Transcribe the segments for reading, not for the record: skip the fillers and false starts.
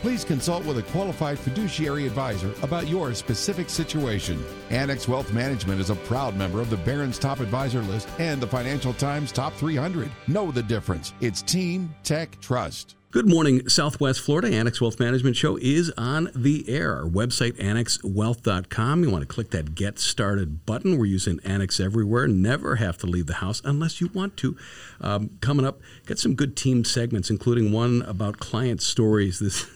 Please consult with a qualified fiduciary advisor about your specific situation. Annex Wealth Management is a proud member of the Barron's Top Advisor List and the Financial Times Top 300. Know the difference. It's Team Tech Trust. Good morning, Southwest Florida. Annex Wealth Management Show is on the air. Our website, AnnexWealth.com. You want to click that Get Started button. We're using Annex Everywhere. Never have to leave the house unless you want to. Coming up, got some good team segments, including one about client stories.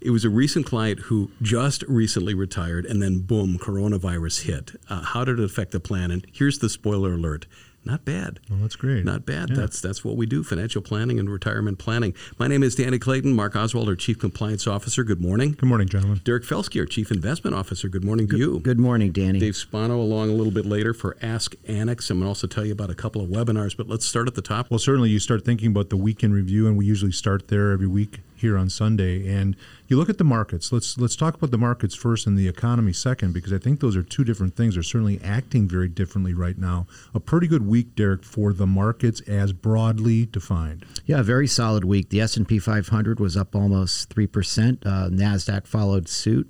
It was a recent client who just recently retired, and then, boom, coronavirus hit. How did it affect the plan? And here's the spoiler alert. Not bad. Well, that's great. Not bad. Yeah. That's what we do, financial planning and retirement planning. My name is Danny Clayton. Mark Oswald, our Chief Compliance Officer. Good morning. Good morning, gentlemen. Derek Felsky, our Chief Investment Officer. Good morning to you. Good morning, Danny. Dave Spano along a little bit later for Ask Annex. I'm going to also tell you about a couple of webinars, but let's start at the top. Well, certainly you start thinking about the week in review, and we usually start there every week here on Sunday. And you look at the markets. Let's talk about the markets first and the economy second, because I think those are two different things. They're certainly acting very differently right now. A pretty good week, Derek, for the markets as broadly defined. Yeah, a very solid week. The S&P 500 was up almost 3%. NASDAQ followed suit.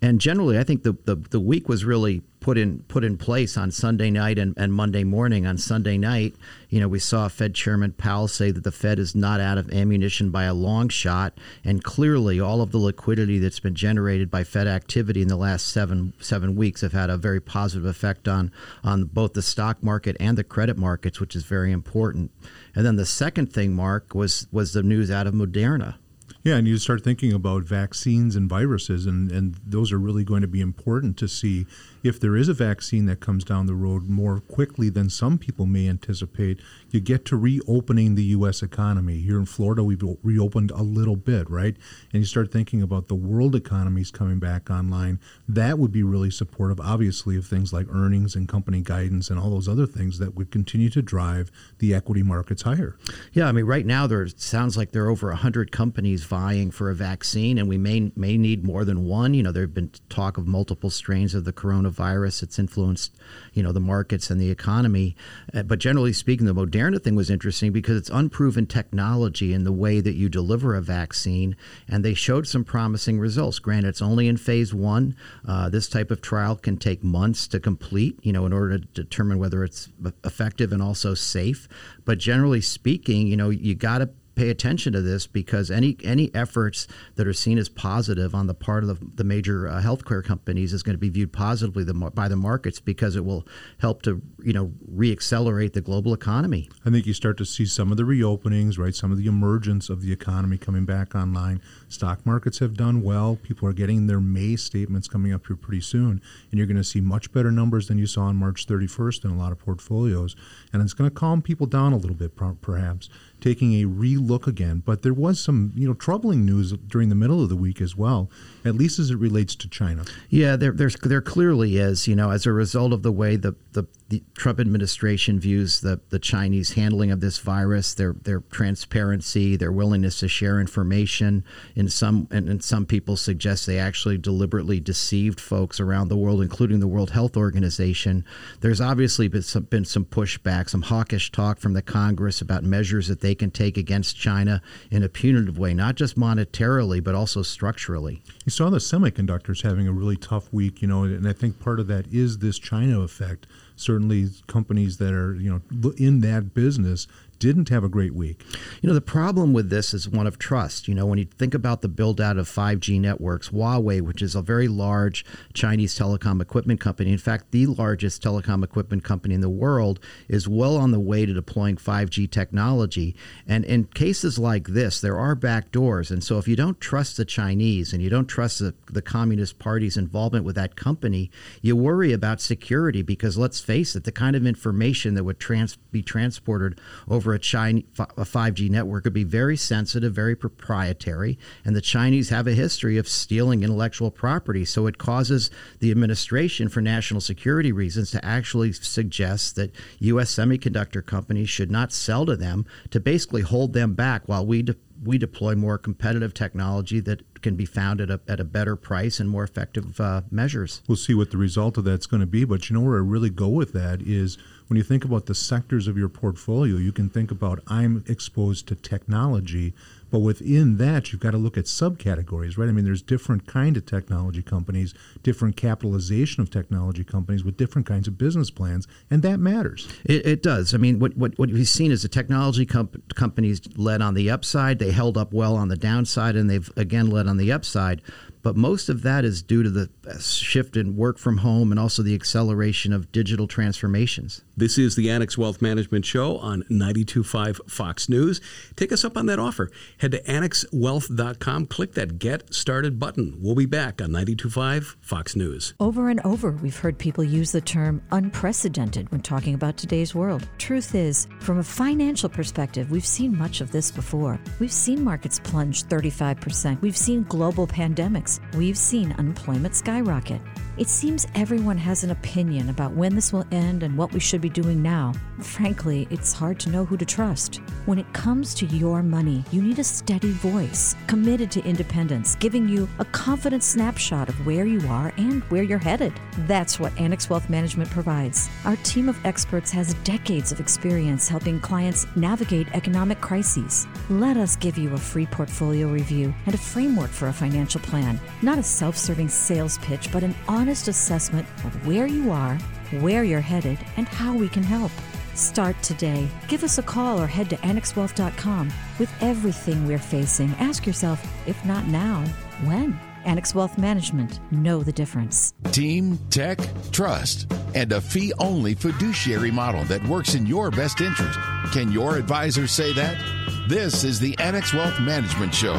And generally, I think the week was really put in place on Sunday night and Monday morning. On Sunday night, we saw Fed Chairman Powell say that the Fed is not out of ammunition by a long shot. And clearly, all of the liquidity that's been generated by Fed activity in the last seven weeks have had a very positive effect on both the stock market and the credit markets, which is very important. And then the second thing, Mark, was the news out of Moderna. Yeah, and you start thinking about vaccines and viruses, and those are really going to be important to see if there is a vaccine that comes down the road more quickly than some people may anticipate. You get to reopening the U.S. economy. Here in Florida, we've reopened a little bit, right? And you start thinking about the world economies coming back online. That would be really supportive, obviously, of things like earnings and company guidance and all those other things that would continue to drive the equity markets higher. Yeah, I mean, right now there sounds like there are over 100 companies vying for a vaccine, and we may need more than one. There have been talk of multiple strains of the coronavirus. It's influenced, the markets and the economy. But generally speaking, the Moderna thing was interesting because it's unproven technology in the way that you deliver a vaccine, and they showed some promising results. Granted, it's only in phase one. This type of trial can take months to complete, in order to determine whether it's effective and also safe. But generally speaking, you got to pay attention to this, because any efforts that are seen as positive on the part of the major healthcare companies is going to be viewed positively by the markets, because it will help to reaccelerate the global economy. I think you start to see some of the reopenings, right? Some of the emergence of the economy coming back online. Stock markets have done well. People are getting their May statements coming up here pretty soon, and you're going to see much better numbers than you saw on March 31st in a lot of portfolios, and it's going to calm people down a little bit, perhaps. Taking a re-look again. But there was some, troubling news during the middle of the week as well, at least as it relates to China. Yeah, there clearly is, as a result of the way the Trump administration views the Chinese handling of this virus, their transparency, their willingness to share information. Some people suggest they actually deliberately deceived folks around the world, including the World Health Organization. There's obviously been some pushback, some hawkish talk from the Congress about measures that they can take against China in a punitive way, not just monetarily, but also structurally. You saw the semiconductors having a really tough week, and I think part of that is this China effect. Certainly companies that are, in that business didn't have a great week. The problem with this is one of trust. When you think about the build out of 5G networks, Huawei, which is a very large Chinese telecom equipment company, in fact, the largest telecom equipment company in the world, is well on the way to deploying 5G technology. And in cases like this, there are back doors. And so if you don't trust the Chinese and you don't trust the Communist Party's involvement with that company, you worry about security, because let's face it, the kind of information that would be transported over over a 5G network would be very sensitive, very proprietary, and the Chinese have a history of stealing intellectual property. So it causes the administration, for national security reasons, to actually suggest that U.S. semiconductor companies should not sell to them, to basically hold them back while we deploy more competitive technology that can be found at a better price and more effective measures. We'll see what the result of that's going to be. But you know where I really go with that is when you think about the sectors of your portfolio, you can think about I'm exposed to technology, but within that, you've got to look at subcategories, right? I mean, there's different kind of technology companies, different capitalization of technology companies with different kinds of business plans, and that matters. It does. I mean, what we've seen is the technology companies led on the upside. They held up well on the downside, and they've again led on the upside. But most of that is due to the shift in work from home and also the acceleration of digital transformations. This is the Annex Wealth Management Show on 92.5 Fox News. Take us up on that offer. Head to AnnexWealth.com. Click that Get Started button. We'll be back on 92.5 Fox News. Over and over, we've heard people use the term unprecedented when talking about today's world. Truth is, from a financial perspective, we've seen much of this before. We've seen markets plunge 35%. We've seen global pandemics. We've seen unemployment skyrocket. It seems everyone has an opinion about when this will end and what we should be doing now. Frankly, it's hard to know who to trust. When it comes to your money, you need a steady voice, committed to independence, giving you a confident snapshot of where you are and where you're headed. That's what Annex Wealth Management provides. Our team of experts has decades of experience helping clients navigate economic crises. Let us give you a free portfolio review and a framework for a financial plan. Not a self-serving sales pitch, but an honest assessment of where you are, where you're headed, and how we can help. Start today. Give us a call or head to AnnexWealth.com. With everything we're facing, ask yourself, if not now, when? Annex Wealth Management. Know the difference. Team Tech Trust and a fee-only fiduciary model that works in your best interest. Can your advisor say that? This is the Annex Wealth Management Show.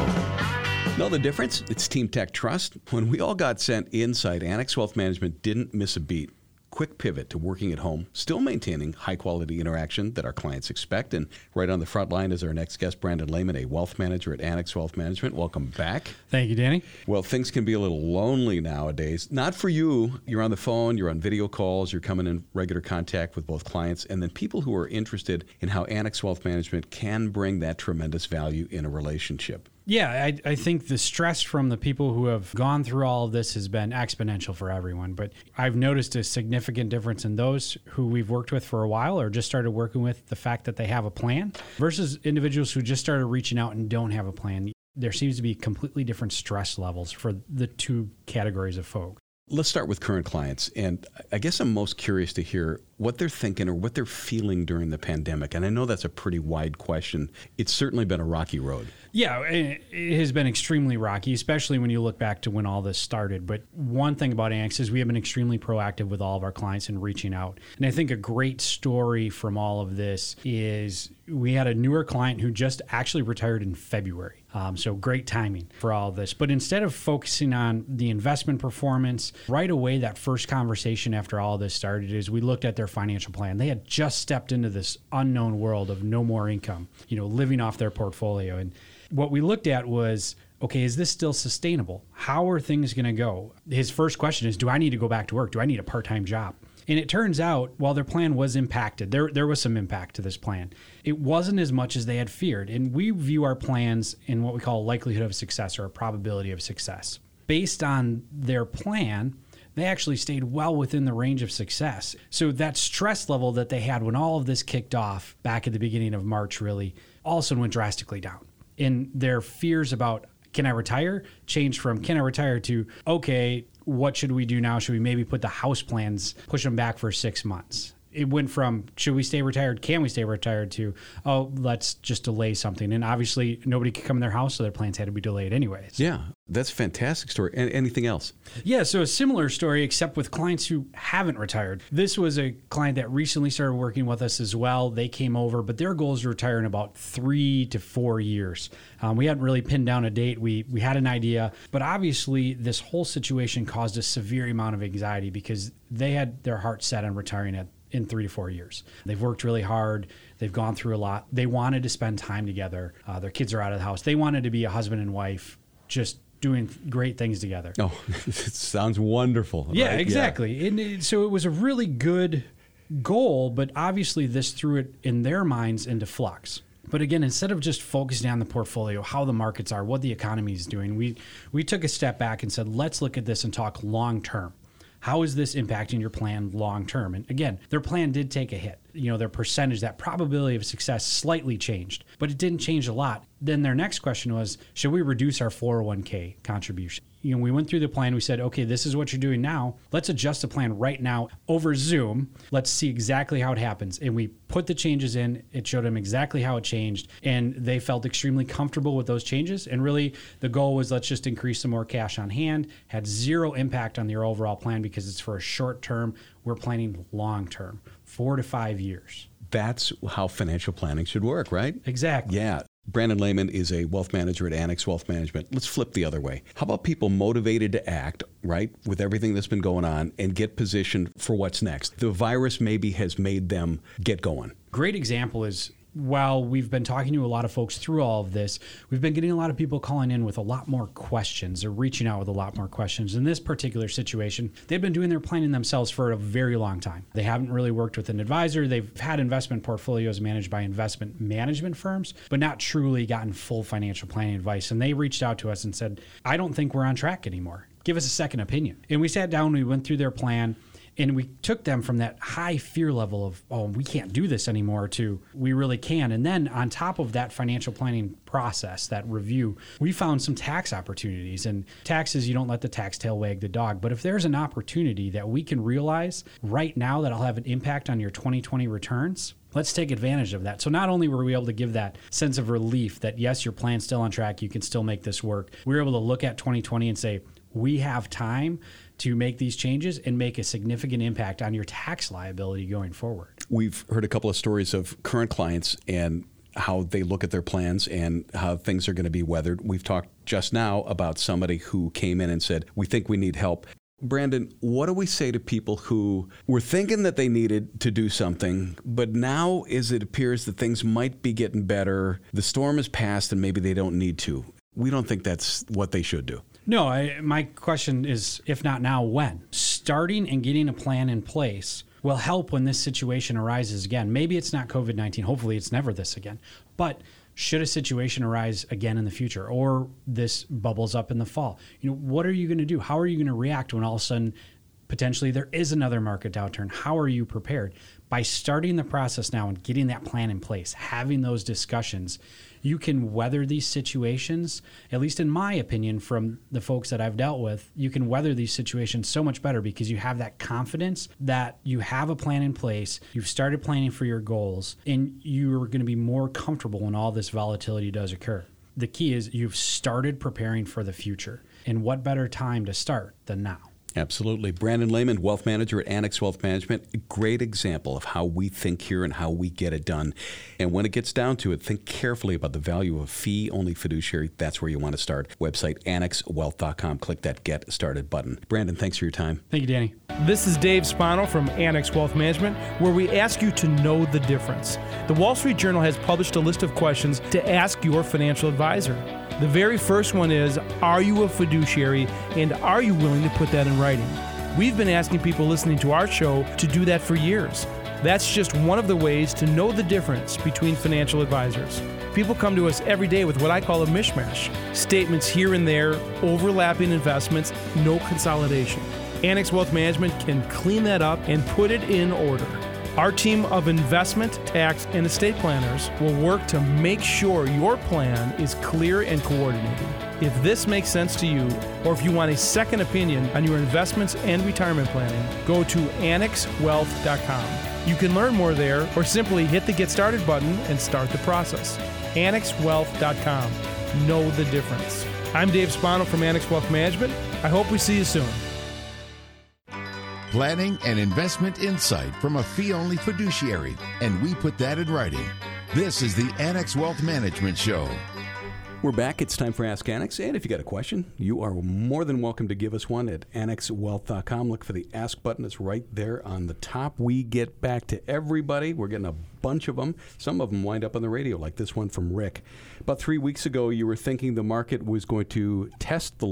Know the difference? It's Team Tech Trust. When we all got sent inside, Annex Wealth Management didn't miss a beat. Quick pivot to working at home, still maintaining high-quality interaction that our clients expect. And right on the front line is our next guest, Brandon Lehman, a wealth manager at Annex Wealth Management. Welcome back. Thank you, Danny. Well, things can be a little lonely nowadays. Not for you. You're on the phone, you're on video calls, you're coming in regular contact with both clients and then people who are interested in how Annex Wealth Management can bring that tremendous value in a relationship. Yeah, I think the stress from the people who have gone through all of this has been exponential for everyone. But I've noticed a significant difference in those who we've worked with for a while or just started working with, the fact that they have a plan versus individuals who just started reaching out and don't have a plan. There seems to be completely different stress levels for the two categories of folks. Let's start with current clients. And I guess I'm most curious to hear what they're thinking or what they're feeling during the pandemic. And I know that's a pretty wide question. It's certainly been a rocky road. Yeah, it has been extremely rocky, especially when you look back to when all this started. But one thing about Annex is we have been extremely proactive with all of our clients in reaching out. And I think a great story from all of this is we had a newer client who just actually retired in February. So great timing for all of this. But instead of focusing on the investment performance, right away, that first conversation after all this started is we looked at their financial plan. They had just stepped into this unknown world of no more income, living off their portfolio. And what we looked at was, okay, is this still sustainable? How are things going to go? His first question is, do I need to go back to work? Do I need a part-time job? And it turns out, while their plan was impacted, there was some impact to this plan. It wasn't as much as they had feared. And we view our plans in what we call likelihood of success or a probability of success. Based on their plan, they actually stayed well within the range of success. So that stress level that they had when all of this kicked off back at the beginning of March really all of a sudden went drastically down. And their fears about, can I retire, changed from, can I retire to, okay, what should we do now? Should we maybe put the house plans, push them back for 6 months? It went from, should we stay retired? Can we stay retired? To, oh, let's just delay something. And obviously nobody could come in their house, so their plans had to be delayed anyways. Yeah, that's a fantastic story. And anything else? Yeah, so a similar story, except with clients who haven't retired. This was a client that recently started working with us as well. They came over, but their goal is to retire in about 3 to 4 years. We hadn't really pinned down a date. We had an idea, but obviously this whole situation caused a severe amount of anxiety because they had their heart set on retiring at in 3 to 4 years. They've worked really hard. They've gone through a lot. They wanted to spend time together. Their kids are out of the house. They wanted to be a husband and wife, just doing great things together. Oh, it sounds wonderful. Yeah, right? Exactly. Yeah. And so it was a really good goal, but obviously this threw it in their minds into flux. But again, instead of just focusing on the portfolio, how the markets are, what the economy is doing, we took a step back and said, let's look at this and talk long term. How is this impacting your plan long term? And again, their plan did take a hit. You know, their percentage, that probability of success slightly changed, but it didn't change a lot. Then their next question was, should we reduce our 401k contribution? You know, we went through the plan. We said, okay, this is what you're doing now. Let's adjust the plan right now over Zoom. Let's see exactly how it happens. And we put the changes in. It showed them exactly how it changed. And they felt extremely comfortable with those changes. And really, the goal was let's just increase some more cash on hand. Had zero impact on their overall plan because it's for a short term. We're planning long term, 4 to 5 years. That's how financial planning should work, right? Exactly. Yeah. Brandon Lehman is a wealth manager at Annex Wealth Management. Let's flip the other way. How about people motivated to act, right, with everything that's been going on and get positioned for what's next? The virus maybe has made them get going. Great example is, while we've been talking to a lot of folks through all of this, we've been getting a lot of people calling in with a lot more questions or reaching out with a lot more questions. In this particular situation, they've been doing their planning themselves for a very long time. They haven't really worked with an advisor. They've had investment portfolios managed by investment management firms, but not truly gotten full financial planning advice. And they reached out to us and said, I don't think we're on track anymore. Give us a second opinion. And we sat down, we went through their plan. And we took them from that high fear level of, oh, we can't do this anymore, to we really can. And then on top of that financial planning process, that review, we found some tax opportunities. And taxes, you don't let the tax tail wag the dog. But if there's an opportunity that we can realize right now that'll have an impact on your 2020 returns, let's take advantage of that. So not only were we able to give that sense of relief that, yes, your plan's still on track, you can still make this work. We were able to look at 2020 and say, we have time to make these changes and make a significant impact on your tax liability going forward. We've heard a couple of stories of current clients and how they look at their plans and how things are going to be weathered. We've talked just now about somebody who came in and said, we think we need help. Brandon, what do we say to people who were thinking that they needed to do something, but now as it appears that things might be getting better, the storm has passed and maybe they don't need to? We don't think that's what they should do. No, my question is, if not now, when? Starting and getting a plan in place will help when this situation arises again. Maybe it's not COVID-19. Hopefully it's never this again. But should a situation arise again in the future, or this bubbles up in the fall, you know, what are you going to do? How are you going to react when all of a sudden potentially there is another market downturn? How are you prepared? By starting the process now and getting that plan in place, having those discussions, you can weather these situations, at least in my opinion, from the folks that I've dealt with. You can weather these situations so much better because you have that confidence that you have a plan in place, you've started planning for your goals, and you're going to be more comfortable when all this volatility does occur. The key is you've started preparing for the future. And what better time to start than now? Absolutely. Brandon Lehman, wealth manager at Annex Wealth Management, a great example of how we think here and how we get it done. And when it gets down to it, think carefully about the value of fee-only fiduciary. That's where you want to start. Website AnnexWealth.com. Click that Get Started button. Brandon, thanks for your time. Thank you, Danny. This is Dave Spano from Annex Wealth Management, where we ask you to know the difference. The Wall Street Journal has published a list of questions to ask your financial advisor. The very first one is, are you a fiduciary, and are you willing to put that in writing? We've been asking people listening to our show to do that for years. That's just one of the ways to know the difference between financial advisors. People come to us every day with what I call a mishmash. Statements here and there, overlapping investments, no consolidation. Annex Wealth Management can clean that up and put it in order. Our team of investment, tax, and estate planners will work to make sure your plan is clear and coordinated. If this makes sense to you, or if you want a second opinion on your investments and retirement planning, go to AnnexWealth.com. You can learn more there, or simply hit the Get Started button and start the process. AnnexWealth.com. Know the difference. I'm Dave Spano from Annex Wealth Management. I hope we see you soon. Planning and investment insight from a fee-only fiduciary, and we put that in writing. This is the Annex Wealth Management Show. We're back. It's time for Ask Annex. And if you got a question, you are more than welcome to give us one at AnnexWealth.com. Look for the Ask button. It's right there on the top. We get back to everybody. We're getting a bunch of them. Some of them wind up on the radio, like this one from Rick. About 3 weeks ago, you were thinking the market was going to retest the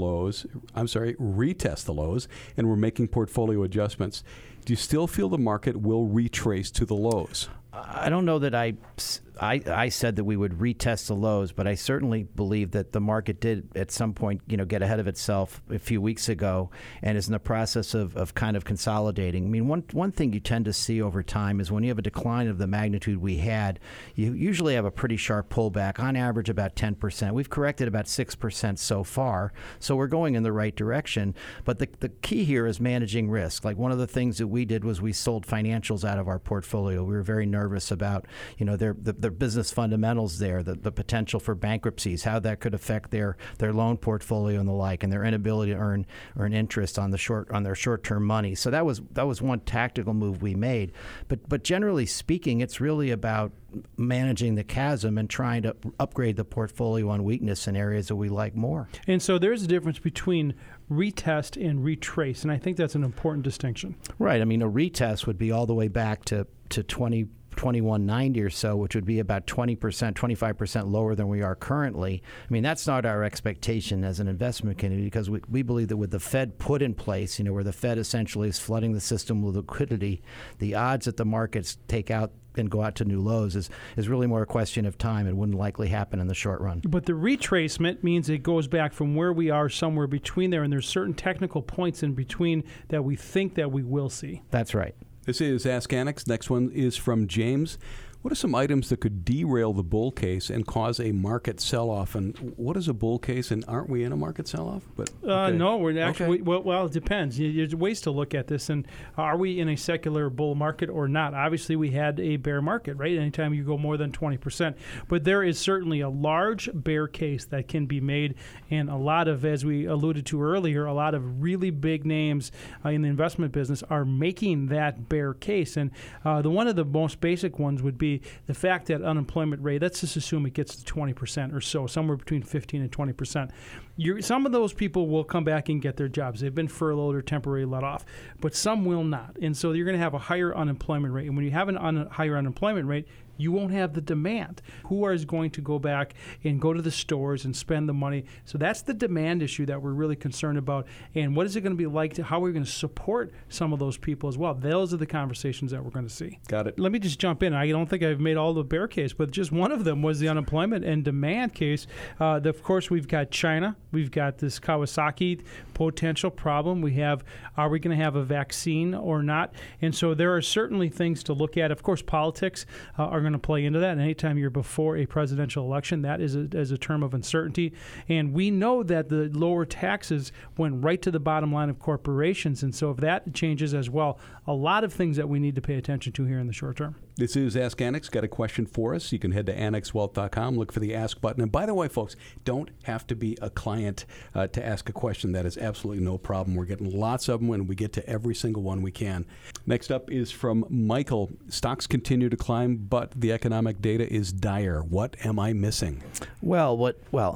lows, and we're making portfolio adjustments. Do you still feel the market will retrace to the lows? I don't know that I said that we would retest the lows, but I certainly believe that the market did at some point, get ahead of itself a few weeks ago and is in the process of kind of consolidating. I mean, one thing you tend to see over time is when you have a decline of the magnitude we had, you usually have a pretty sharp pullback, on average about 10%. We've corrected about 6% so far, so we're going in the right direction. But the key here is managing risk. Like, one of the things that we did was we sold financials out of our portfolio. We were very nervous about, their business fundamentals there, the potential for bankruptcies, how that could affect their loan portfolio and the like, and their inability to earn interest on their short-term money. So that was one tactical move we made. But generally speaking, it's really about managing the chasm and trying to upgrade the portfolio on weakness in areas that we like more. And so there's a difference between retest and retrace, and I think that's an important distinction. Right. I mean, a retest would be all the way back to 2190 or so, which would be about 20%, 25% lower than we are currently. I mean, that's not our expectation as an investment community, because we believe that with the Fed put in place, where the Fed essentially is flooding the system with liquidity, the odds that the markets take out and go out to new lows is really more a question of time. It wouldn't likely happen in the short run. But the retracement means it goes back from where we are somewhere between there, and there's certain technical points in between that we think that we will see. That's right. This is Ask Annex. Next one is from James. What are some items that could derail the bull case and cause a market sell-off? And what is a bull case, and aren't we in a market sell-off? But okay. No, we're actually, okay. Well, it depends. There's ways to look at this, and are we in a secular bull market or not? Obviously, we had a bear market, right? Anytime you go more than 20%. But there is certainly a large bear case that can be made, and a lot of, as we alluded to earlier, a lot of really big names in the investment business are making that bear case. And one of the most basic ones would be the fact that unemployment rate, let's just assume it gets to 20% or so, somewhere between 15 and 20%. Some of those people will come back and get their jobs. They've been furloughed or temporarily let off, but some will not. And so you're going to have a higher unemployment rate. And when you have a higher unemployment rate, you won't have the demand. Who is going to go back and go to the stores and spend the money? So that's the demand issue that we're really concerned about. And what is it going to be like? How are we going to support some of those people as well? Those are the conversations that we're going to see. Got it. Let me just jump in. I don't think I've made all the bear case, but just one of them was the unemployment and demand case. Of course, we've got China. We've got this Kawasaki potential problem. Are we going to have a vaccine or not? And so there are certainly things to look at. Of course, politics are going to play into that. And anytime you're before a presidential election, that is a term of uncertainty. And we know that the lower taxes went right to the bottom line of corporations. And so if that changes as well, a lot of things that we need to pay attention to here in the short term. This is Ask Annex. Got a question for us? You can head to AnnexWealth.com, look for the Ask button. And by the way, folks, don't have to be a client to ask a question. That is absolutely no problem. We're getting lots of them, and we get to every single one we can. Next up is from Michael. Stocks continue to climb, but the economic data is dire. What am I missing? Well,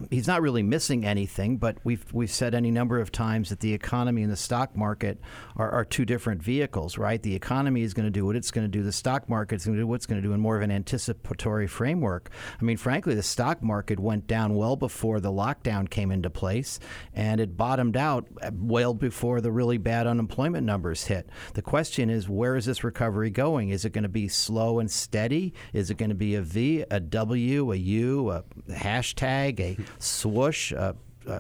he's not really missing anything, but we've said any number of times that the economy and the stock market are two different vehicles, right? The economy is going to do what it's going to do. The stock market's going to do what it's going to do in more of an anticipatory framework. I mean, frankly, the stock market went down well before the lockdown came into place, and it bottomed out well before the really bad unemployment numbers hit. The question is, where is this recovery going? Is it going to be slow and steady? Is it going to be a V, a W, a U, a hashtag, a swoosh,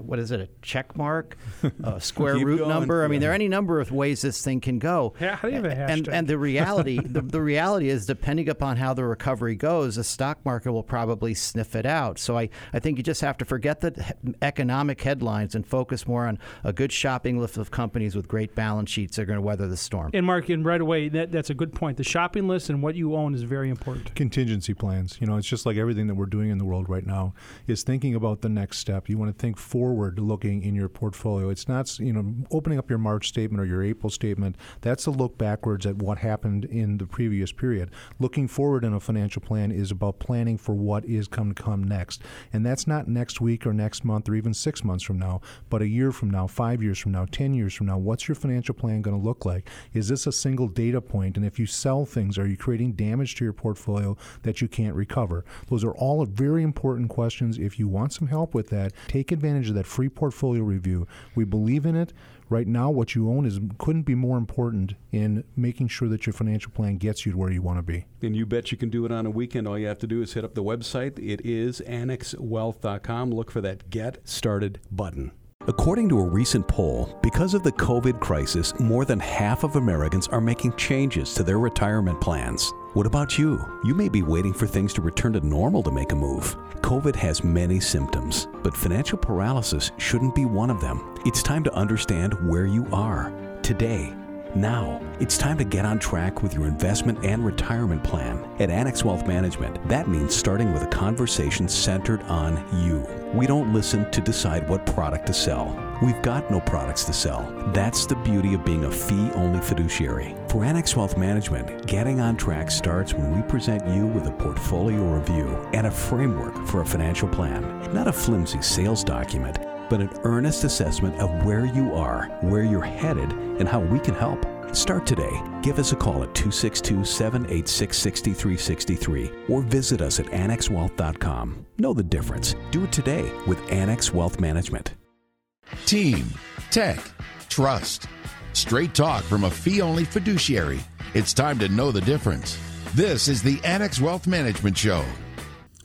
what is it, a check mark, a square root going. Number? I mean, there are any number of ways this thing can go. Yeah, how do you have a hashtag? And the reality the reality is, depending upon how the recovery goes, the stock market will probably sniff it out. So I think you just have to forget the economic headlines and focus more on a good shopping list of companies with great balance sheets that are going to weather the storm. And Mark, and right away, that's a good point. The shopping list and what you own is very important. Contingency plans. It's just like everything that we're doing in the world right now is thinking about the next step. You want to think forward-looking in your portfolio. It's not, you know, opening up your March statement or your April statement. That's a look backwards at what happened in the previous period. Looking forward in a financial plan is about planning for what is going to come next. And that's not next week or next month or even 6 months from now, but a year from now, 5 years from now, 10 years from now. What's your financial plan going to look like? Is this a single data point? And if you sell things, are you creating damage to your portfolio that you can't recover? Those are all very important questions. If you want some help with that, take advantage of that free portfolio review. We believe in it. Right now, what you own couldn't be more important in making sure that your financial plan gets you to where you want to be. And you bet you can do it on a weekend. All you have to do is hit up the website. It is AnnexWealth.com. Look for that Get Started button. According to a recent poll, because of the COVID crisis, more than half of Americans are making changes to their retirement plans. What about you? You may be waiting for things to return to normal to make a move. COVID has many symptoms, but financial paralysis shouldn't be one of them. It's time to understand where you are today. Now, it's time to get on track with your investment and retirement plan. At Annex Wealth Management, that means starting with a conversation centered on you. We don't listen to decide what product to sell. We've got no products to sell. That's the beauty of being a fee-only fiduciary. For Annex Wealth Management, getting on track starts when we present you with a portfolio review and a framework for a financial plan. Not a flimsy sales document, but an earnest assessment of where you are, where you're headed, and how we can help. Start today. Give us a call at 262-786-6363 or visit us at AnnexWealth.com. Know the difference. Do it today with Annex Wealth Management. Team Tech Trust. Straight talk from a fee-only fiduciary. It's time to know the difference. This is the Annex Wealth Management Show.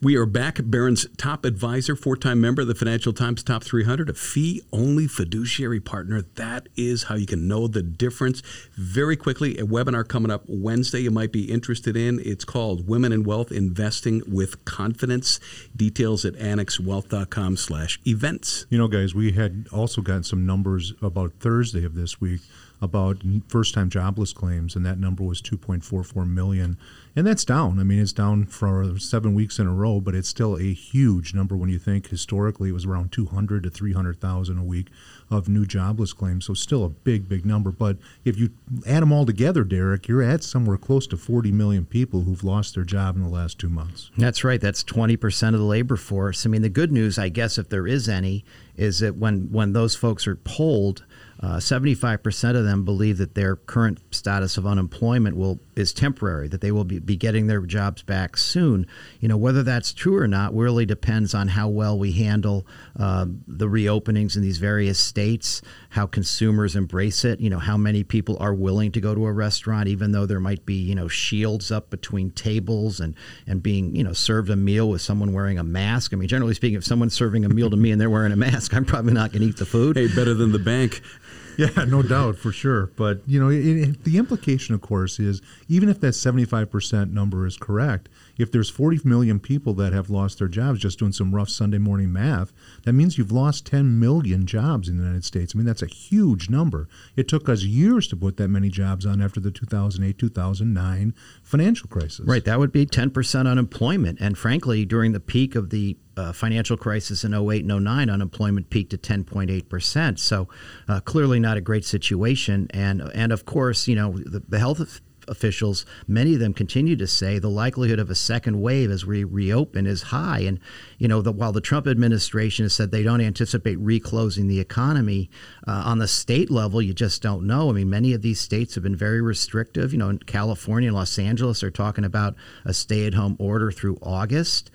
We are back. Barron's top advisor, four-time member of the Financial Times Top 300, a fee-only fiduciary partner. That is how you can know the difference. Very quickly, a webinar coming up Wednesday you might be interested in. It's called Women in Wealth, Investing with Confidence. Details at AnnexWealth.com/events. You know, guys, we had also gotten some numbers about Thursday of this week about first-time jobless claims, and that number was 2.44 million. And that's down. I mean, it's down for 7 weeks in a row, but it's still a huge number when you think historically it was around 200 to 300,000 a week of new jobless claims. So still a big, big number. But if you add them all together, Derek, you're at somewhere close to 40 million people who've lost their job in the last 2 months. That's right. That's 20% of the labor force. I mean, the good news, I guess, if there is any, is that when those folks are polled, 75% of them believe that their current status of unemployment is temporary, that they will be getting their jobs back soon. You know, whether that's true or not really depends on how well we handle the reopenings in these various states, how consumers embrace it, you know, how many people are willing to go to a restaurant, even though there might be, you know, shields up between tables and being, you know, served a meal with someone wearing a mask. I mean, generally speaking, if someone's serving a meal to me and they're wearing a mask, I'm probably not going to eat the food. Hey, better than the bank. Yeah, no doubt, for sure. But, you know, the implication, of course, is even if that 75% number is correct, if there's 40 million people that have lost their jobs, just doing some rough Sunday morning math, that means you've lost 10 million jobs in the United States. I mean, that's a huge number. It took us years to put that many jobs on after the 2008-2009 financial crisis. Right. That would be 10% unemployment. And frankly, during the peak of the financial crisis in 08 and 09, unemployment peaked at 10.8%. So clearly not a great situation. And of course, you know, the health officials, many of them continue to say the likelihood of a second wave as we reopen is high. And, you know, while the Trump administration has said they don't anticipate reclosing the economy, on the state level, you just don't know. I mean, many of these states have been very restrictive. You know, in California and Los Angeles, they're talking about a stay-at-home order through August.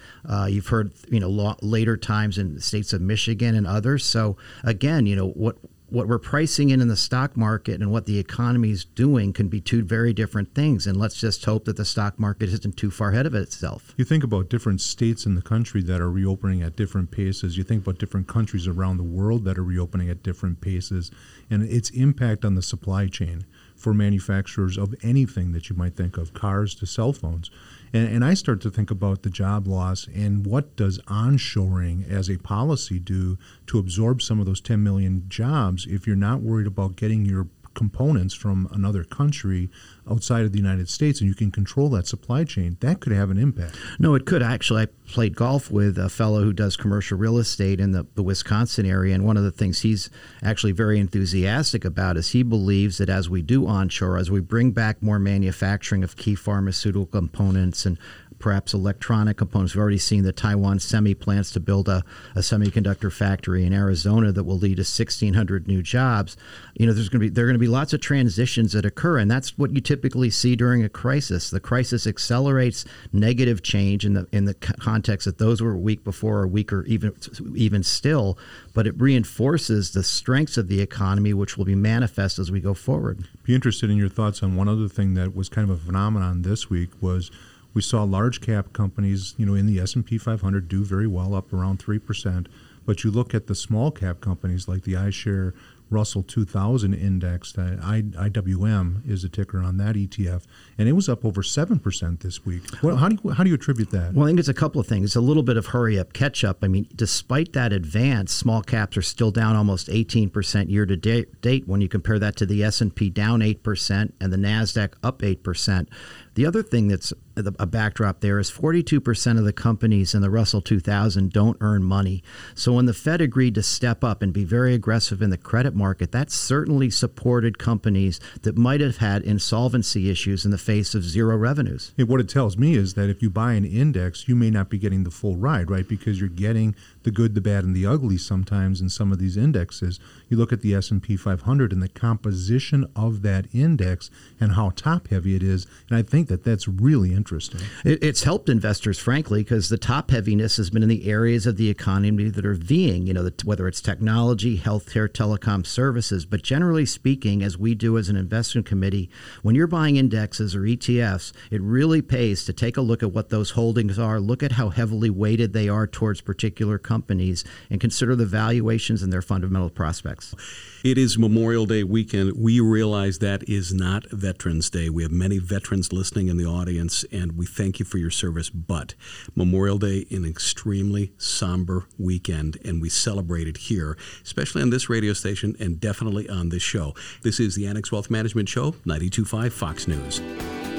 You've heard, you know, later times in the states of Michigan and others. So, again, you know, what we're pricing in the stock market and what the economy is doing can be two very different things. And let's just hope that the stock market isn't too far ahead of itself. You think about different states in the country that are reopening at different paces. You think about different countries around the world that are reopening at different paces and its impact on the supply chain for manufacturers of anything that you might think of, cars to cell phones. And I start to think about the job loss and what does onshoring as a policy do to absorb some of those 10 million jobs if you're not worried about getting your components from another country outside of the United States and you can control that supply chain, that could have an impact. No, it could. Actually, I played golf with a fellow who does commercial real estate in the Wisconsin area, and one of the things he's actually very enthusiastic about is he believes that as we do onshore, as we bring back more manufacturing of key pharmaceutical components and perhaps electronic components. We've already seen the Taiwan Semi plans to build a semiconductor factory in Arizona that will lead to 1,600 new jobs. You know, there are going to be lots of transitions that occur, and that's what you typically see during a crisis. The crisis accelerates negative change in the context that those were weak before or weaker even still, but it reinforces the strengths of the economy, which will be manifest as we go forward. Be interested in your thoughts on one other thing that was kind of a phenomenon this week was. We saw large cap companies, you know, in the S&P 500 do very well, up around 3%. But you look at the small cap companies like the iShare Russell 2000 Index, that IWM is a ticker on that ETF, and it was up over 7% this week. Well, how do you attribute that? Well, I think it's a couple of things. It's a little bit of hurry up, catch up. I mean, despite that advance, small caps are still down almost 18% year to date when you compare that to the S&P down 8% and the NASDAQ up 8%. The other thing that's a backdrop there is 42% of the companies in the Russell 2000 don't earn money. So when the Fed agreed to step up and be very aggressive in the credit market, that certainly supported companies that might have had insolvency issues in the face of zero revenues. And what it tells me is that if you buy an index, you may not be getting the full ride, right? Because you're getting the good, the bad, and the ugly sometimes in some of these indexes. You look at the S&P 500 and the composition of that index and how top-heavy it is, and I think that's really interesting. It's helped investors, frankly, because the top-heaviness has been in the areas of the economy that are Ving, you know, whether it's technology, healthcare, telecom services. But generally speaking, as we do as an investment committee, when you're buying indexes or ETFs, it really pays to take a look at what those holdings are, look at how heavily weighted they are towards particular companies, and consider the valuations and their fundamental prospects. It is Memorial Day weekend. We realize that is not Veterans Day. We have many veterans listening in the audience, and we thank you for your service. But Memorial Day, an extremely somber weekend, and we celebrate it here, especially on this radio station and definitely on this show. This is the Annex Wealth Management Show, 92.5 Fox News.